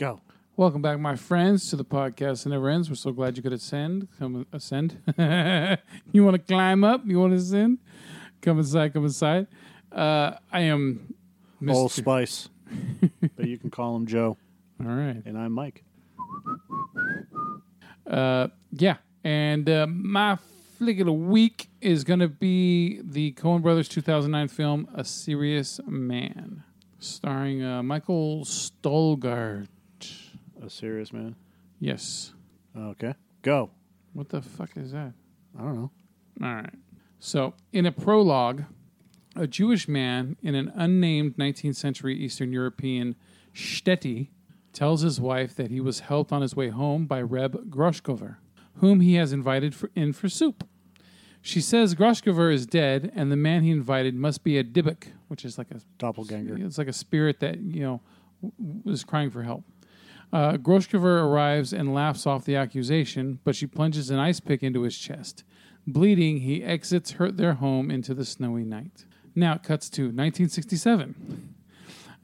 Go. Welcome back, my friends, to the podcast that never ends. We're so glad you could ascend. Come ascend. You want to climb up? You want to ascend? Come inside. Come inside. I am Mr. Paul Spice, but you can call him Joe. All right. And I'm Mike. Yeah. And my flick of the week is going to be the Coen Brothers 2009 film, A Serious Man, starring Michael Stuhlbarg. A Serious Man? Yes. Okay. Go. What the fuck is that? I don't know. All right. So, in a prologue, a Jewish man in an unnamed 19th century Eastern European shteti tells his wife that he was helped on his way home by Reb Groshkover, whom he has invited in for soup. She says Groshkover is dead, and the man he invited must be a dybbuk, which is like a doppelganger. It's like a spirit that, you know, was crying for help. Groshkover arrives and laughs off the accusation, but she plunges an ice pick into his chest. Bleeding, he exits their home into the snowy night. Now it cuts to 1967.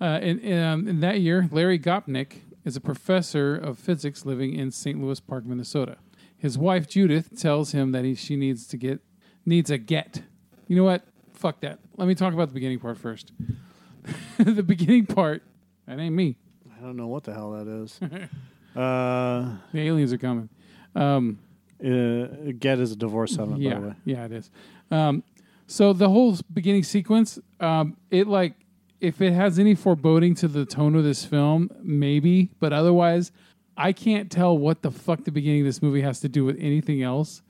In that year, Larry Gopnik is a professor of physics living in St. Louis Park, Minnesota. His wife, Judith, tells him that she needs a get. You know what? Fuck that. Let me talk about the beginning part first. The beginning part, that ain't me. I don't know what the hell that is. The aliens are coming. Get is a divorce settlement, by the way. Yeah, it is. So the whole beginning sequence, if it has any foreboding to the tone of this film, maybe, but otherwise, I can't tell what the fuck the beginning of this movie has to do with anything else,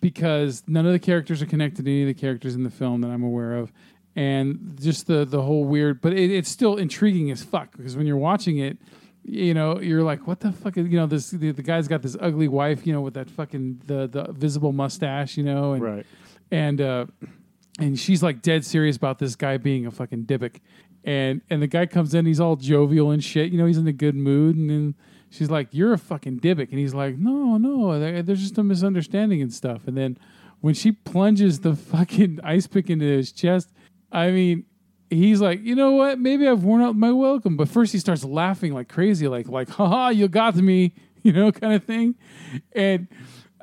because none of the characters are connected to any of the characters in the film that I'm aware of, and just the whole weird. But it's still intriguing as fuck, because when you're watching it, you know, you're like, what the fuck is, you know, this the guy's got this ugly wife, you know, with that fucking the visible mustache, you know, and right. And she's like dead serious about this guy being a fucking dybbuk. And the guy comes in, he's all jovial and shit. You know, he's in a good mood. And then she's like, you're a fucking dybbuk. And he's like, no, there's just a misunderstanding and stuff. And then when she plunges the fucking ice pick into his chest, I mean, he's like, you know what? Maybe I've worn out my welcome. But first he starts laughing like crazy, like haha, you got me, you know, kind of thing. And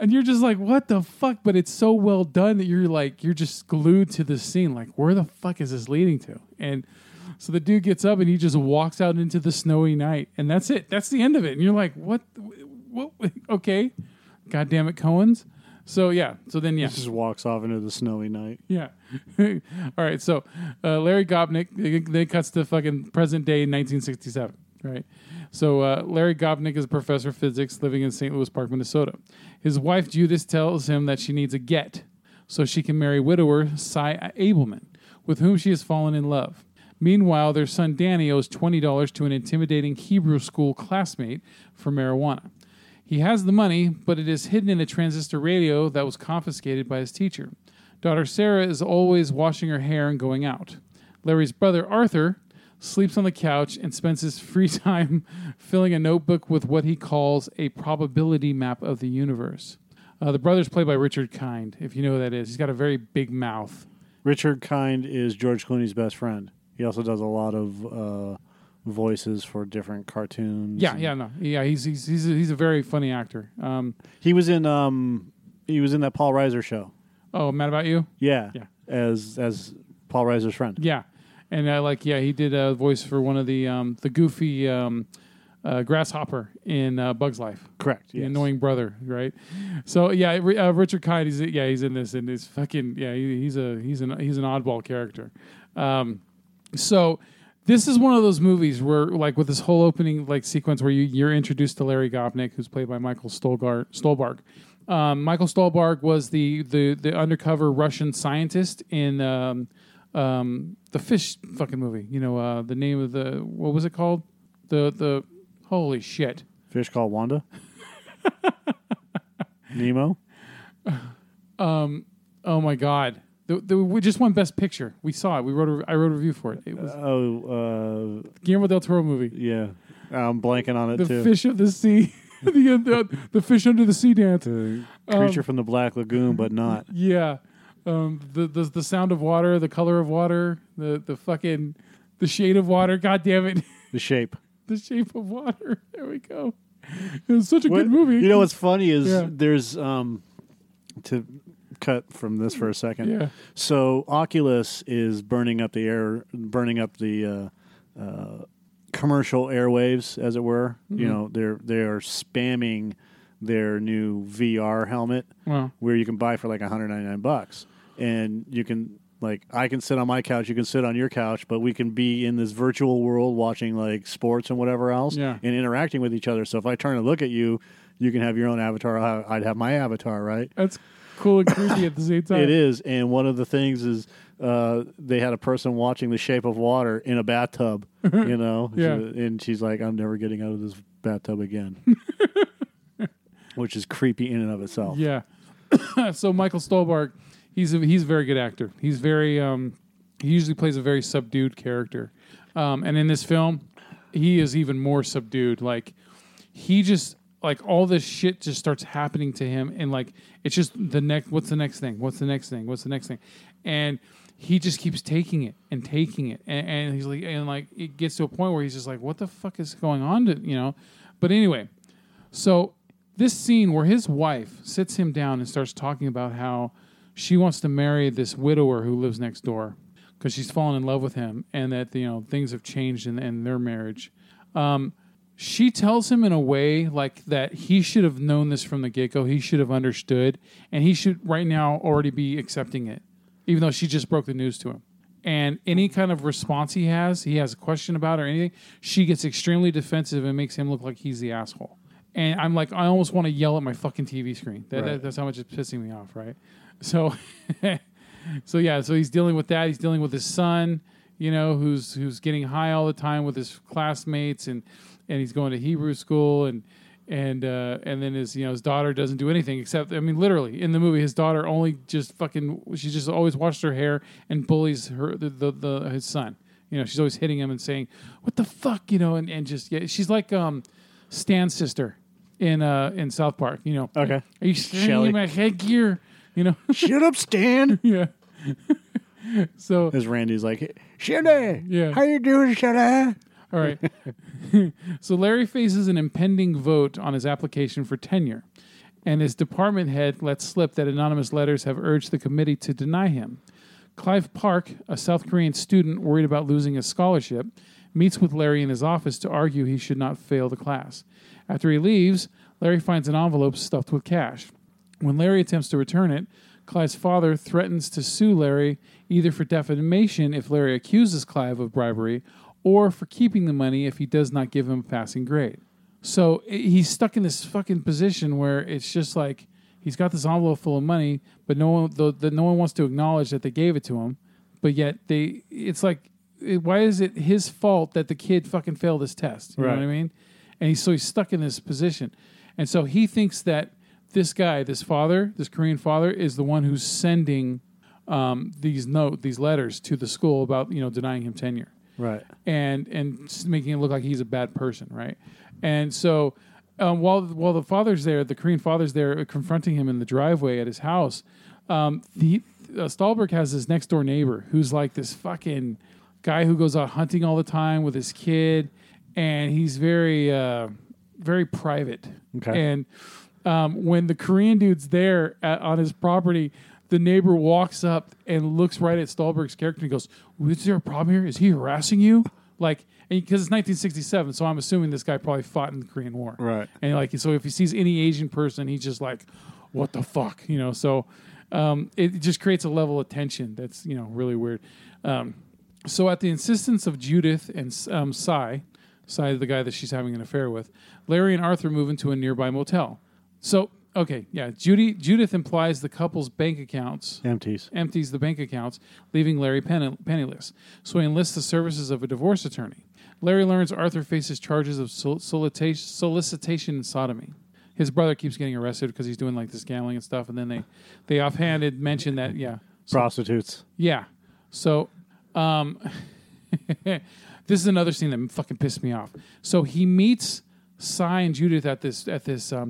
you're just like, what the fuck? But it's so well done that you're just glued to the scene. Like, where the fuck is this leading to? And so the dude gets up and he just walks out into the snowy night. And that's it. That's the end of it. And you're like, what? Okay. God damn it, Coens. So, yeah. So then, yeah. He just walks off into the snowy night. Yeah. All right. So Larry Gopnik, they cuts to fucking present day in 1967. Right. So Larry Gopnik is a professor of physics living in St. Louis Park, Minnesota. His wife, Judith, tells him that she needs a get so she can marry widower Cy Ableman, with whom she has fallen in love. Meanwhile, their son, Danny, owes $20 to an intimidating Hebrew school classmate for marijuana. He has the money, but it is hidden in a transistor radio that was confiscated by his teacher. Daughter Sarah is always washing her hair and going out. Larry's brother, Arthur, sleeps on the couch and spends his free time filling a notebook with what he calls a probability map of the universe. The brother's played by Richard Kind, if you know who that is. He's got a very big mouth. Richard Kind is George Clooney's best friend. He also does a lot of voices for different cartoons. He's a very funny actor. He was in that Paul Reiser show. Oh, Mad About You? Yeah. As Paul Reiser's friend. Yeah. And he did a voice for one of the goofy grasshopper in Bug's Life. Correct. Yes. The annoying brother, right? So yeah, Richard Kind. He's in this, and it's fucking he's an oddball character. So this is one of those movies where, like, with this whole opening like sequence where you're introduced to Larry Gopnik, who's played by Michael Stuhlbarg. Michael Stuhlbarg was the undercover Russian scientist in. The fish fucking movie, you know, the name of the, what was it called? The holy shit. Fish Called Wanda? Nemo? Oh my God. We just won Best Picture. We saw it. I wrote a review for it. It was Guillermo del Toro movie. Yeah. I'm blanking on it too. The Fish of the Sea. the Fish Under the Sea dance. Creature from the Black Lagoon, but not. Yeah. The sound of water, the color of water, the shade of water. God damn it! The shape. The Shape of Water. There we go. It was such a good movie. You know what's funny is there's to cut from this for a second. Yeah. So Oculus is burning up the air, burning up the commercial airwaves, as it were. Mm-hmm. You know, they are spamming their new VR helmet, where you can buy for like $199, and you can. Like, I can sit on my couch, you can sit on your couch, but we can be in this virtual world watching, like, sports and whatever else and interacting with each other. So if I turn and look at you, you can have your own avatar. I'd have my avatar, right? That's cool and creepy at the same time. It is. And one of the things is they had a person watching The Shape of Water in a bathtub, you know? And she's like, I'm never getting out of this bathtub again, which is creepy in and of itself. Yeah. So Michael Stuhlbarg... He's a very good actor. He's very he usually plays a very subdued character, and in this film, he is even more subdued. Like he just like all this shit just starts happening to him, and like it's just the next. What's the next thing? What's the next thing? What's the next thing? And he just keeps taking it, and he's like, and like it gets to a point where he's just like, what the fuck is going on? You know, but anyway, so this scene where his wife sits him down and starts talking about how. She wants to marry this widower who lives next door because she's fallen in love with him and that, you know, things have changed in their marriage. She tells him in a way like that he should have known this from the get-go. He should have understood, and he should right now already be accepting it, even though she just broke the news to him. And any kind of response he has a question about or anything, she gets extremely defensive and makes him look like he's the asshole. And I'm like, I almost want to yell at my fucking TV screen. That's how much it's pissing me off, right? So he's dealing with that. He's dealing with his son, you know, who's getting high all the time with his classmates, and he's going to Hebrew school, and then his daughter doesn't do anything except, I mean, literally in the movie, his daughter only just fucking, she just always washes her hair and bullies his son. You know, she's always hitting him and saying, "What the fuck," you know, and she's like Stan's sister in South Park. You know, okay, are you standing in my headgear? You know, shut up, Stan. Yeah. So as Randy's like, Shandy. Yeah. How you doing, Shandy? All right. So Larry faces an impending vote on his application for tenure, and his department head lets slip that anonymous letters have urged the committee to deny him. Clive Park, a South Korean student worried about losing his scholarship, meets with Larry in his office to argue he should not fail the class. After he leaves, Larry finds an envelope stuffed with cash. When Larry attempts to return it, Clive's father threatens to sue Larry either for defamation if Larry accuses Clive of bribery or for keeping the money if he does not give him a passing grade. So he's stuck in this fucking position where it's just like he's got this envelope full of money, but no one wants to acknowledge that they gave it to him, but yet it's like, why is it his fault that the kid fucking failed his test? You know what I mean? And he's stuck in this position. And so he thinks that this guy, this father, this Korean father, is the one who's sending these letters to the school about, you know, denying him tenure, right? And making it look like he's a bad person, right? And so while the father's there, the Korean father's there confronting him in the driveway at his house. Stuhlbarg has his next door neighbor who's like this fucking guy who goes out hunting all the time with his kid, and he's very very private, okay, and. When the Korean dude's there on his property, the neighbor walks up and looks right at Stuhlbarg's character and goes, "Is there a problem here? Is he harassing you?" Like, because it's 1967, so I'm assuming this guy probably fought in the Korean War, right? And like, so if he sees any Asian person, he's just like, "What the fuck?" You know. So it just creates a level of tension that's, you know, really weird. So at the insistence of Judith and Cy, the guy that she's having an affair with, Larry and Arthur move into a nearby motel. So, okay, yeah, Judith implies the couple's bank accounts... Empties the bank accounts, leaving Larry penniless. So he enlists the services of a divorce attorney. Larry learns Arthur faces charges of solicitation and sodomy. His brother keeps getting arrested because he's doing, like, this gambling and stuff, and then they offhanded mention that, yeah. So, prostitutes. Yeah. So, this is another scene that fucking pissed me off. So he meets... Cy and Judith at this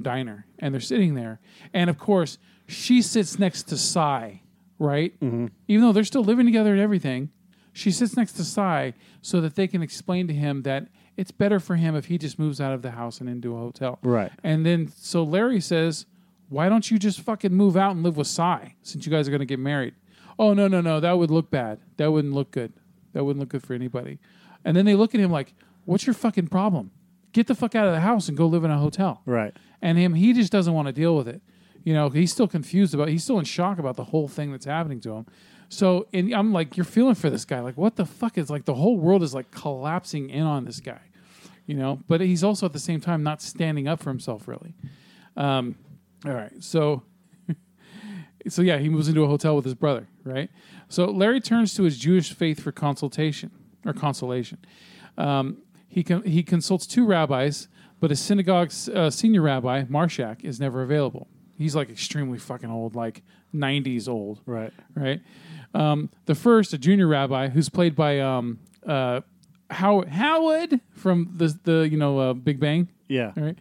diner, and they're sitting there, and of course she sits next to Cy, right? Mm-hmm. Even though they're still living together and everything, she sits next to Cy so that they can explain to him that it's better for him if he just moves out of the house and into a hotel. Right. And then, so Larry says, why don't you just fucking move out and live with Cy since you guys are going to get married? Oh, no. That would look bad. That wouldn't look good. That wouldn't look good for anybody. And then they look at him like, what's your fucking problem? Get the fuck out of the house and go live in a hotel. Right. And him, he just doesn't want to deal with it. You know, he's still confused about, he's still in shock about the whole thing that's happening to him. So, and I'm like, you're feeling for this guy. Like, what the fuck is, like, the whole world is, like, collapsing in on this guy, you know? But he's also, at the same time, not standing up for himself, really. All right. So, yeah, he moves into a hotel with his brother, right? So Larry turns to his Jewish faith for consolation. He consults two rabbis, but his synagogue's senior rabbi, Marshak, is never available. He's, like, extremely fucking old, like 90s old. Right? The first, a junior rabbi, who's played by Howard from the Big Bang. Yeah.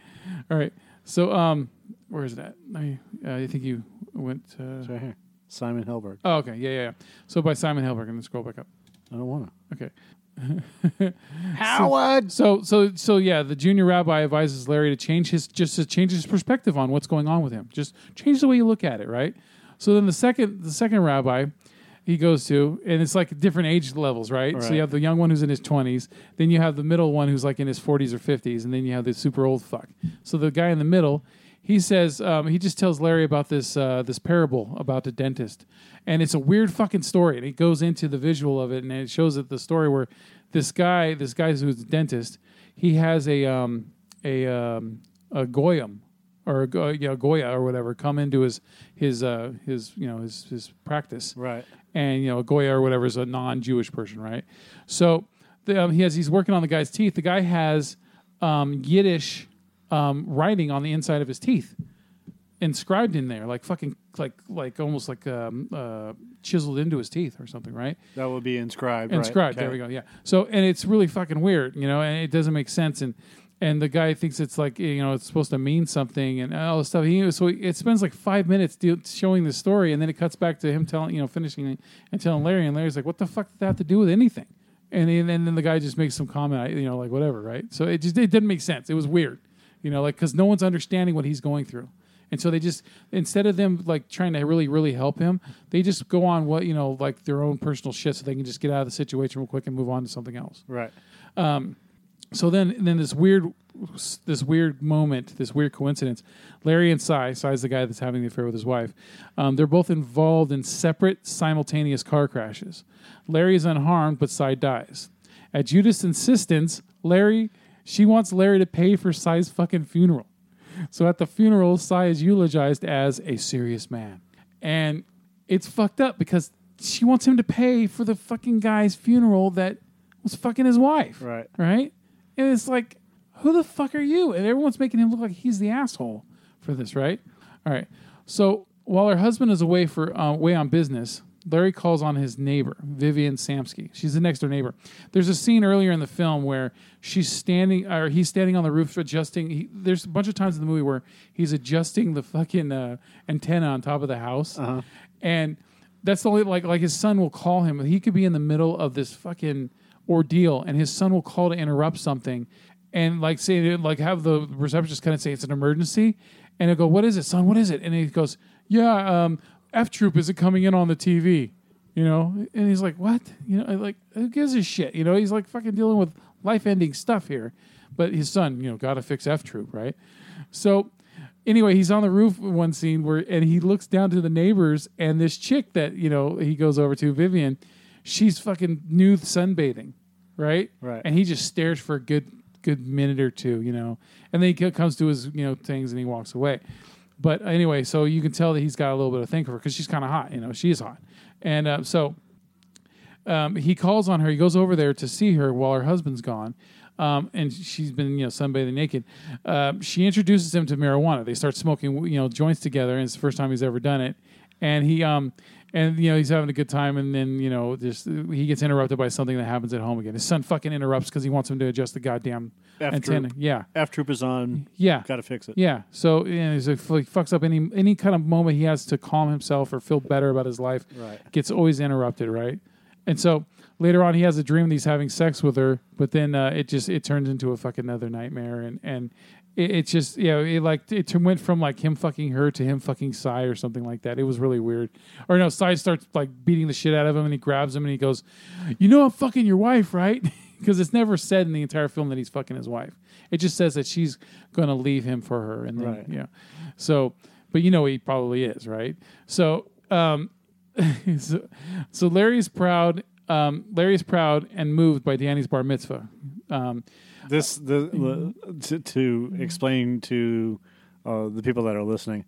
All right. So, where is that? I think you went... It's right here. Simon Helberg. Oh, okay. Yeah. So, by Simon Helberg. I'm going to scroll back up. I don't want to. Okay. Howard. So yeah, the junior rabbi advises Larry to change his perspective on what's going on with him. Just change the way you look at it, right? So then the second rabbi he goes to, and it's like different age levels, right? So you have the young one who's in his 20s, then you have the middle one who's like in his 40s or 50s, and then you have the super old fuck. So the guy in the middle, he says, he just tells Larry about this parable about the dentist. And it's a weird fucking story. And it goes into the visual of it, and it shows that the story where this guy who's a dentist, he has a Goyim or Goya or whatever come into his practice. Right. And a Goya or whatever is a non-Jewish person, right? So he's working on the guy's teeth. The guy has Yiddish writing on the inside of his teeth, inscribed in there, like fucking, like almost like chiseled into his teeth or something, right? That would be inscribed. Inscribed. Right? Okay. There we go. Yeah. So, and it's really fucking weird, and it doesn't make sense. And the guy thinks it's like, it's supposed to mean something and all this stuff. So it spends like 5 minutes showing the story, and then it cuts back to him finishing and telling Larry, and Larry's like, what the fuck did that have to do with anything? And then the guy just makes some comment, like whatever, right? So it didn't make sense. It was weird. Because no one's understanding what he's going through. And so they just, instead of them, like, trying to really, really help him, they just go on their own personal shit so they can just get out of the situation real quick and move on to something else. Right. So then this weird coincidence, Larry and Cy's the guy that's having the affair with his wife, they're both involved in separate, simultaneous car crashes. Larry is unharmed, but Cy dies. At Judith's insistence, She wants Larry to pay for Cy's fucking funeral. So at the funeral, Cy is eulogized as a serious man. And it's fucked up because she wants him to pay for the fucking guy's funeral that was fucking his wife. Right? And it's like, who the fuck are you? And everyone's making him look like he's the asshole for this, right? All right. So while her husband is away away on business, Larry calls on his neighbor, Vivian Samsky. She's the next-door neighbor. There's a scene earlier in the film where he's standing on the roof adjusting. There's a bunch of times in the movie where he's adjusting the fucking antenna on top of the house. Uh-huh. And that's the only, like his son will call him. He could be in the middle of this fucking ordeal, and his son will call to interrupt something and, have the receptionist kind of say it's an emergency. And he'll go, what is it, son? What is it? And he goes, yeah, F Troop isn't coming in on the TV, and he's like, what? Who gives a shit? He's like fucking dealing with life-ending stuff here, but his son, gotta fix F Troop, right? So anyway, he's on the roof one scene and he looks down to the neighbors, and this chick that, he goes over to, Vivian, she's fucking nude sunbathing, right? Right. And he just stares for a good minute or two, and then he comes to his, things, and he walks away. But anyway, so you can tell that he's got a little bit of thing for her because she's kind of hot, she is hot. And so he calls on her. He goes over there to see her while her husband's gone, and she's been, sunbathing naked. She introduces him to marijuana. They start smoking, joints together, and it's the first time he's ever done it. And he, he's having a good time, and then, he gets interrupted by something that happens at home again. His son fucking interrupts because he wants him to adjust the goddamn antenna. Yeah. F Troop is on. Yeah. Got to fix it. Yeah. So he fucks up any kind of moment he has to calm himself or feel better about his life. Right. Gets always interrupted, right? And so Later on, he has a dream that he's having sex with her, but then it turns into a fucking other nightmare, and it went from like him fucking her to him fucking Cy or something like that. It was really weird. Or no, Cy starts like beating the shit out of him, and he grabs him, and he goes, "You know I'm fucking your wife, right?" Because it's never said in the entire film that he's fucking his wife. It just says that she's gonna leave him for her, and then, right. Yeah. So, but you know he probably is, right? So, so Larry's proud. Larry's proud and moved by Danny's bar mitzvah. To explain to the people that are listening,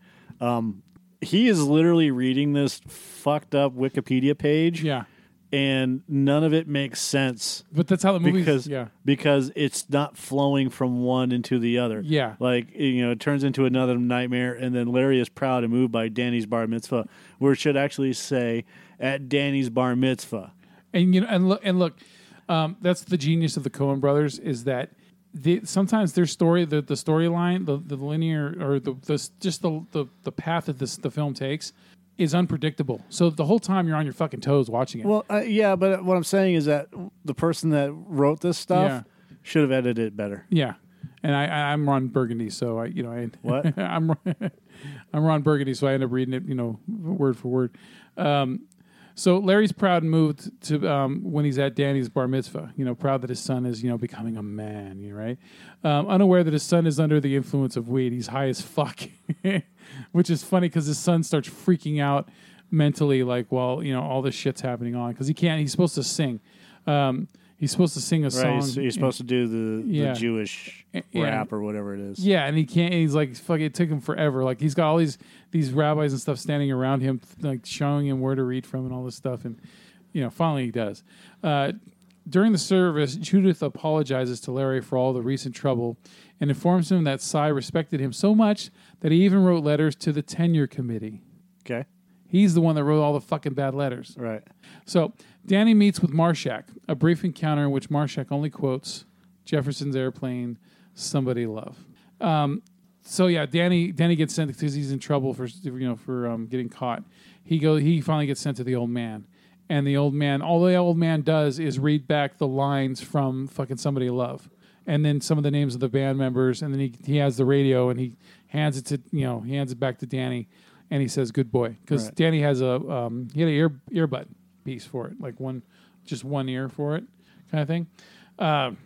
he is literally reading this fucked up Wikipedia page. Yeah. And none of it makes sense. But that's how the movie is. Yeah. Because it's not flowing from one into the other. Yeah. Like, you know, it turns into another nightmare. And then Larry is proud and moved by Danny's bar mitzvah, where it should actually say, at Danny's bar mitzvah. And, you know, and look, that's the genius of the Coen brothers, is that sometimes their story, the storyline, the linear, or the path that the film takes is unpredictable. So the whole time you're on your fucking toes watching it. Well, yeah, but what I'm saying is that the person that wrote this stuff should have edited it better. Yeah. And I'm Ron Burgundy, so what? I'm Ron Burgundy, so I end up reading it, you know, word for word. So Larry's proud and moved to when he's at Danny's bar mitzvah. You know, proud that his son is, you know, becoming a man. You know, right? Unaware that his son is under the influence of weed. He's high as fuck, which is funny because his son starts freaking out mentally, like, well, you know, all this shit's happening on because he can't. He's supposed to sing. He's supposed to sing a song. He's supposed to do the Jewish rap or whatever it is. Yeah, and he can't. And he's like, fuck, it took him forever. Like, he's got all these rabbis and stuff standing around him, like showing him where to read from and all this stuff. And, you know, finally he does. During the service, Judith apologizes to Larry for all the recent trouble and informs him that Cy respected him so much that he even wrote letters to the tenure committee. Okay. He's the one that wrote all the fucking bad letters. Right. So Danny meets with Marshak, a brief encounter in which Marshak only quotes Jefferson's Airplane, Somebody Love. Danny gets sent because he's in trouble for getting caught. He finally gets sent to the old man. And the old man, all the old man does is read back the lines from fucking Somebody Love. And then some of the names of the band members. And then he has the radio and he hands it to, you know, he hands it back to Danny. And he says, "Good boy," because right. Danny has an earbud piece for it, like just one ear for it, kind of thing, and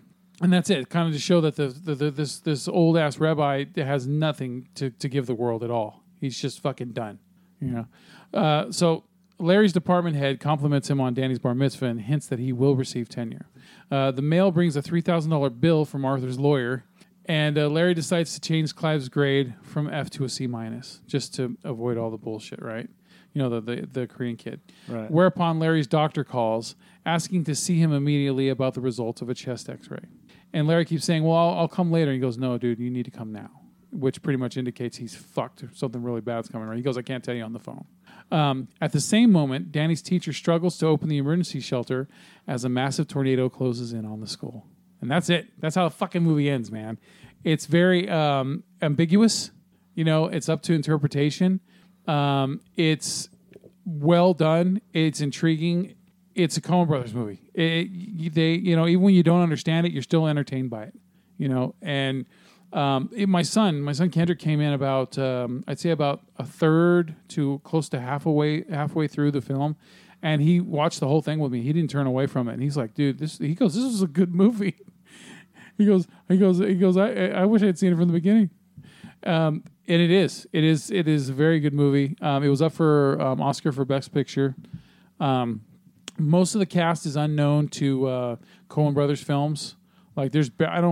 that's it. Kind of to show that this old ass rabbi has nothing to give the world at all. He's just fucking done, you know. So Larry's department head compliments him on Danny's bar mitzvah and hints that he will receive tenure. The mail brings a $3,000 bill from Arthur's lawyer. And Larry decides to change Clive's grade from F to a C-, just to avoid all the bullshit, right? You know, the Korean kid. Right. Whereupon Larry's doctor calls, asking to see him immediately about the results of a chest x-ray. And Larry keeps saying, well, I'll come later. And he goes, no, dude, you need to come now, which pretty much indicates he's fucked. Something really bad's coming, right? He goes, I can't tell you on the phone. At the same moment, Danny's teacher struggles to open the emergency shelter as a massive tornado closes in on the school. And that's it. That's how the fucking movie ends, man. It's very ambiguous. You know, it's up to interpretation. It's well done. It's intriguing. It's a Coen Brothers movie. Even when you don't understand it, you're still entertained by it. You know, and my son Kendrick came in about I'd say about a third to close to halfway through the film. And he watched the whole thing with me. He didn't turn away from it. And he's like, dude, this is a good movie. He goes, I wish I had seen it from the beginning. And it is a very good movie. It was up for Oscar for Best Picture. Most of the cast is unknown to Coen Brothers films. Like I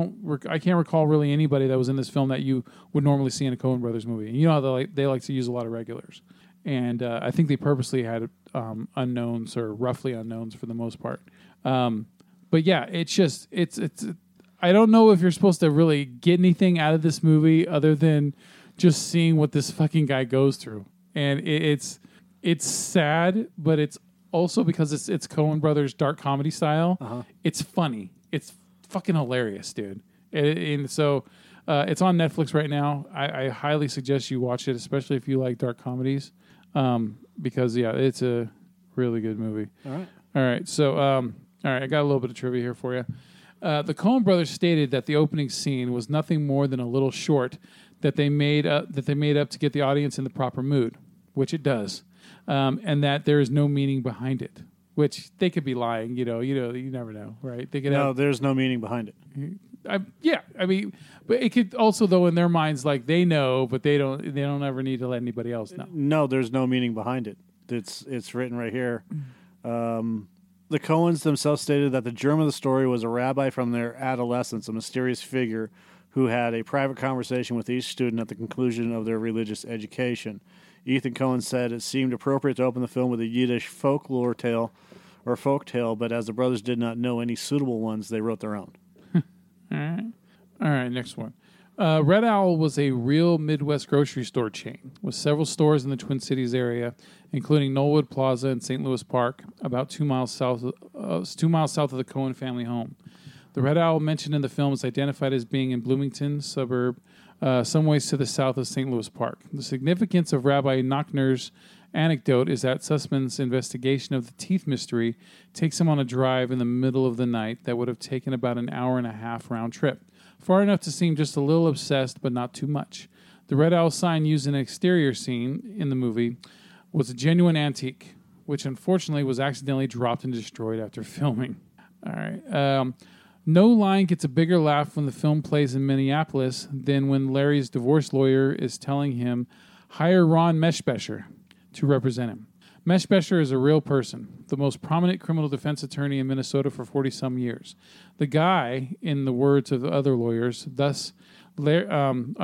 can't recall really anybody that was in this film that you would normally see in a Coen Brothers movie. And you know how they like to use a lot of regulars. And I think they purposely had unknowns or roughly unknowns for the most part. But yeah, it's I don't know if you're supposed to really get anything out of this movie other than just seeing what this fucking guy goes through. And it's sad, but it's also because it's Coen Brothers dark comedy style. Uh-huh. It's funny. It's fucking hilarious, dude. And so it's on Netflix right now. I highly suggest you watch it, especially if you like dark comedies. Because, yeah, it's a really good movie. All right. So All right, I got a little bit of trivia here for you. The Coen brothers stated that the opening scene was nothing more than a little short that they made up to get the audience in the proper mood, which it does, and that there is no meaning behind it. Which they could be lying, you know, you never know, right? They could there's no meaning behind it. But it could also, though, in their minds, like they know, but they don't ever need to let anybody else know. No, there's no meaning behind it. It's written right here. The Coens themselves stated that the germ of the story was a rabbi from their adolescence, a mysterious figure who had a private conversation with each student at the conclusion of their religious education. Ethan Coen said it seemed appropriate to open the film with a Yiddish folklore tale or folk tale, but as the brothers did not know any suitable ones, they wrote their own. All right, next one. Red Owl was a real Midwest grocery store chain with several stores in the Twin Cities area, including Knollwood Plaza and St. Louis Park, about 2 miles south of the Coen family home. The Red Owl mentioned in the film is identified as being in Bloomington suburb, some ways to the south of St. Louis Park. The significance of Rabbi Knockner's anecdote is that Sussman's investigation of the teeth mystery takes him on a drive in the middle of the night that would have taken about an hour and a half round trip, far enough to seem just a little obsessed, but not too much. The Red Owl sign used in an exterior scene in the movie was a genuine antique, which unfortunately was accidentally dropped and destroyed after filming. All right. No line gets a bigger laugh when the film plays in Minneapolis than when Larry's divorce lawyer is telling him, hire Ron Meshbesher to represent him. Meshbesher is a real person, the most prominent criminal defense attorney in Minnesota for 40-some years. The guy, in the words of the other lawyers, Thus, Larry learns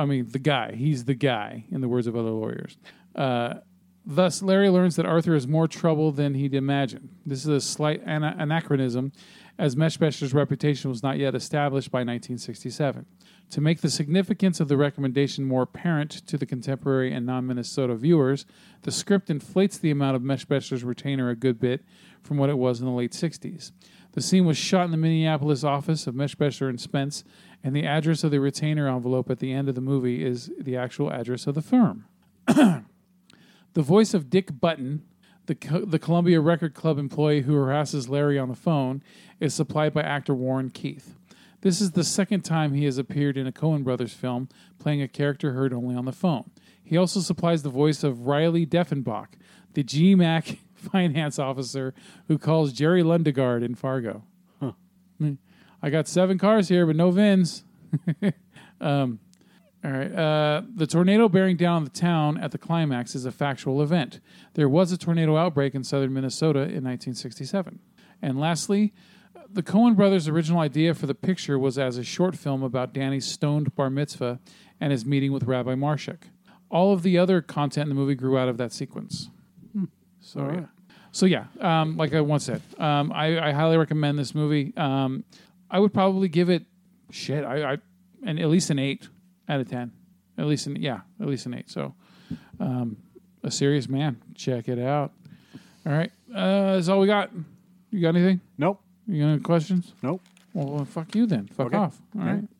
that Arthur is more trouble than he'd imagined. This is a slight anachronism, as Meshbesher's reputation was not yet established by 1967. To make the significance of the recommendation more apparent to the contemporary and non-Minnesota viewers, the script inflates the amount of Meshbesher's retainer a good bit from what it was in the late 60s. The scene was shot in the Minneapolis office of Meshbesher and Spence, and the address of the retainer envelope at the end of the movie is the actual address of the firm. The voice of Dick Button, the Columbia Record Club employee who harasses Larry on the phone, is supplied by actor Warren Keith. This is the second time he has appeared in a Coen Brothers film, playing a character heard only on the phone. He also supplies the voice of Riley Deffenbach, the GMAC finance officer who calls Jerry Lundegaard in Fargo. Huh. I got 7 cars here, but no VINs. All right. The tornado bearing down on the town at the climax is a factual event. There was a tornado outbreak in southern Minnesota in 1967. And lastly, the Coen brothers' original idea for the picture was as a short film about Danny's stoned bar mitzvah and his meeting with Rabbi Marshak. All of the other content in the movie grew out of that sequence. Like I once said, I highly recommend this movie. I would probably give it at least an 8. Out of 10. At least an 8. So, A Serious Man. Check it out. All right. That's all we got. You got anything? Nope. You got any questions? Nope. Well, fuck you then. Fuck off. All right.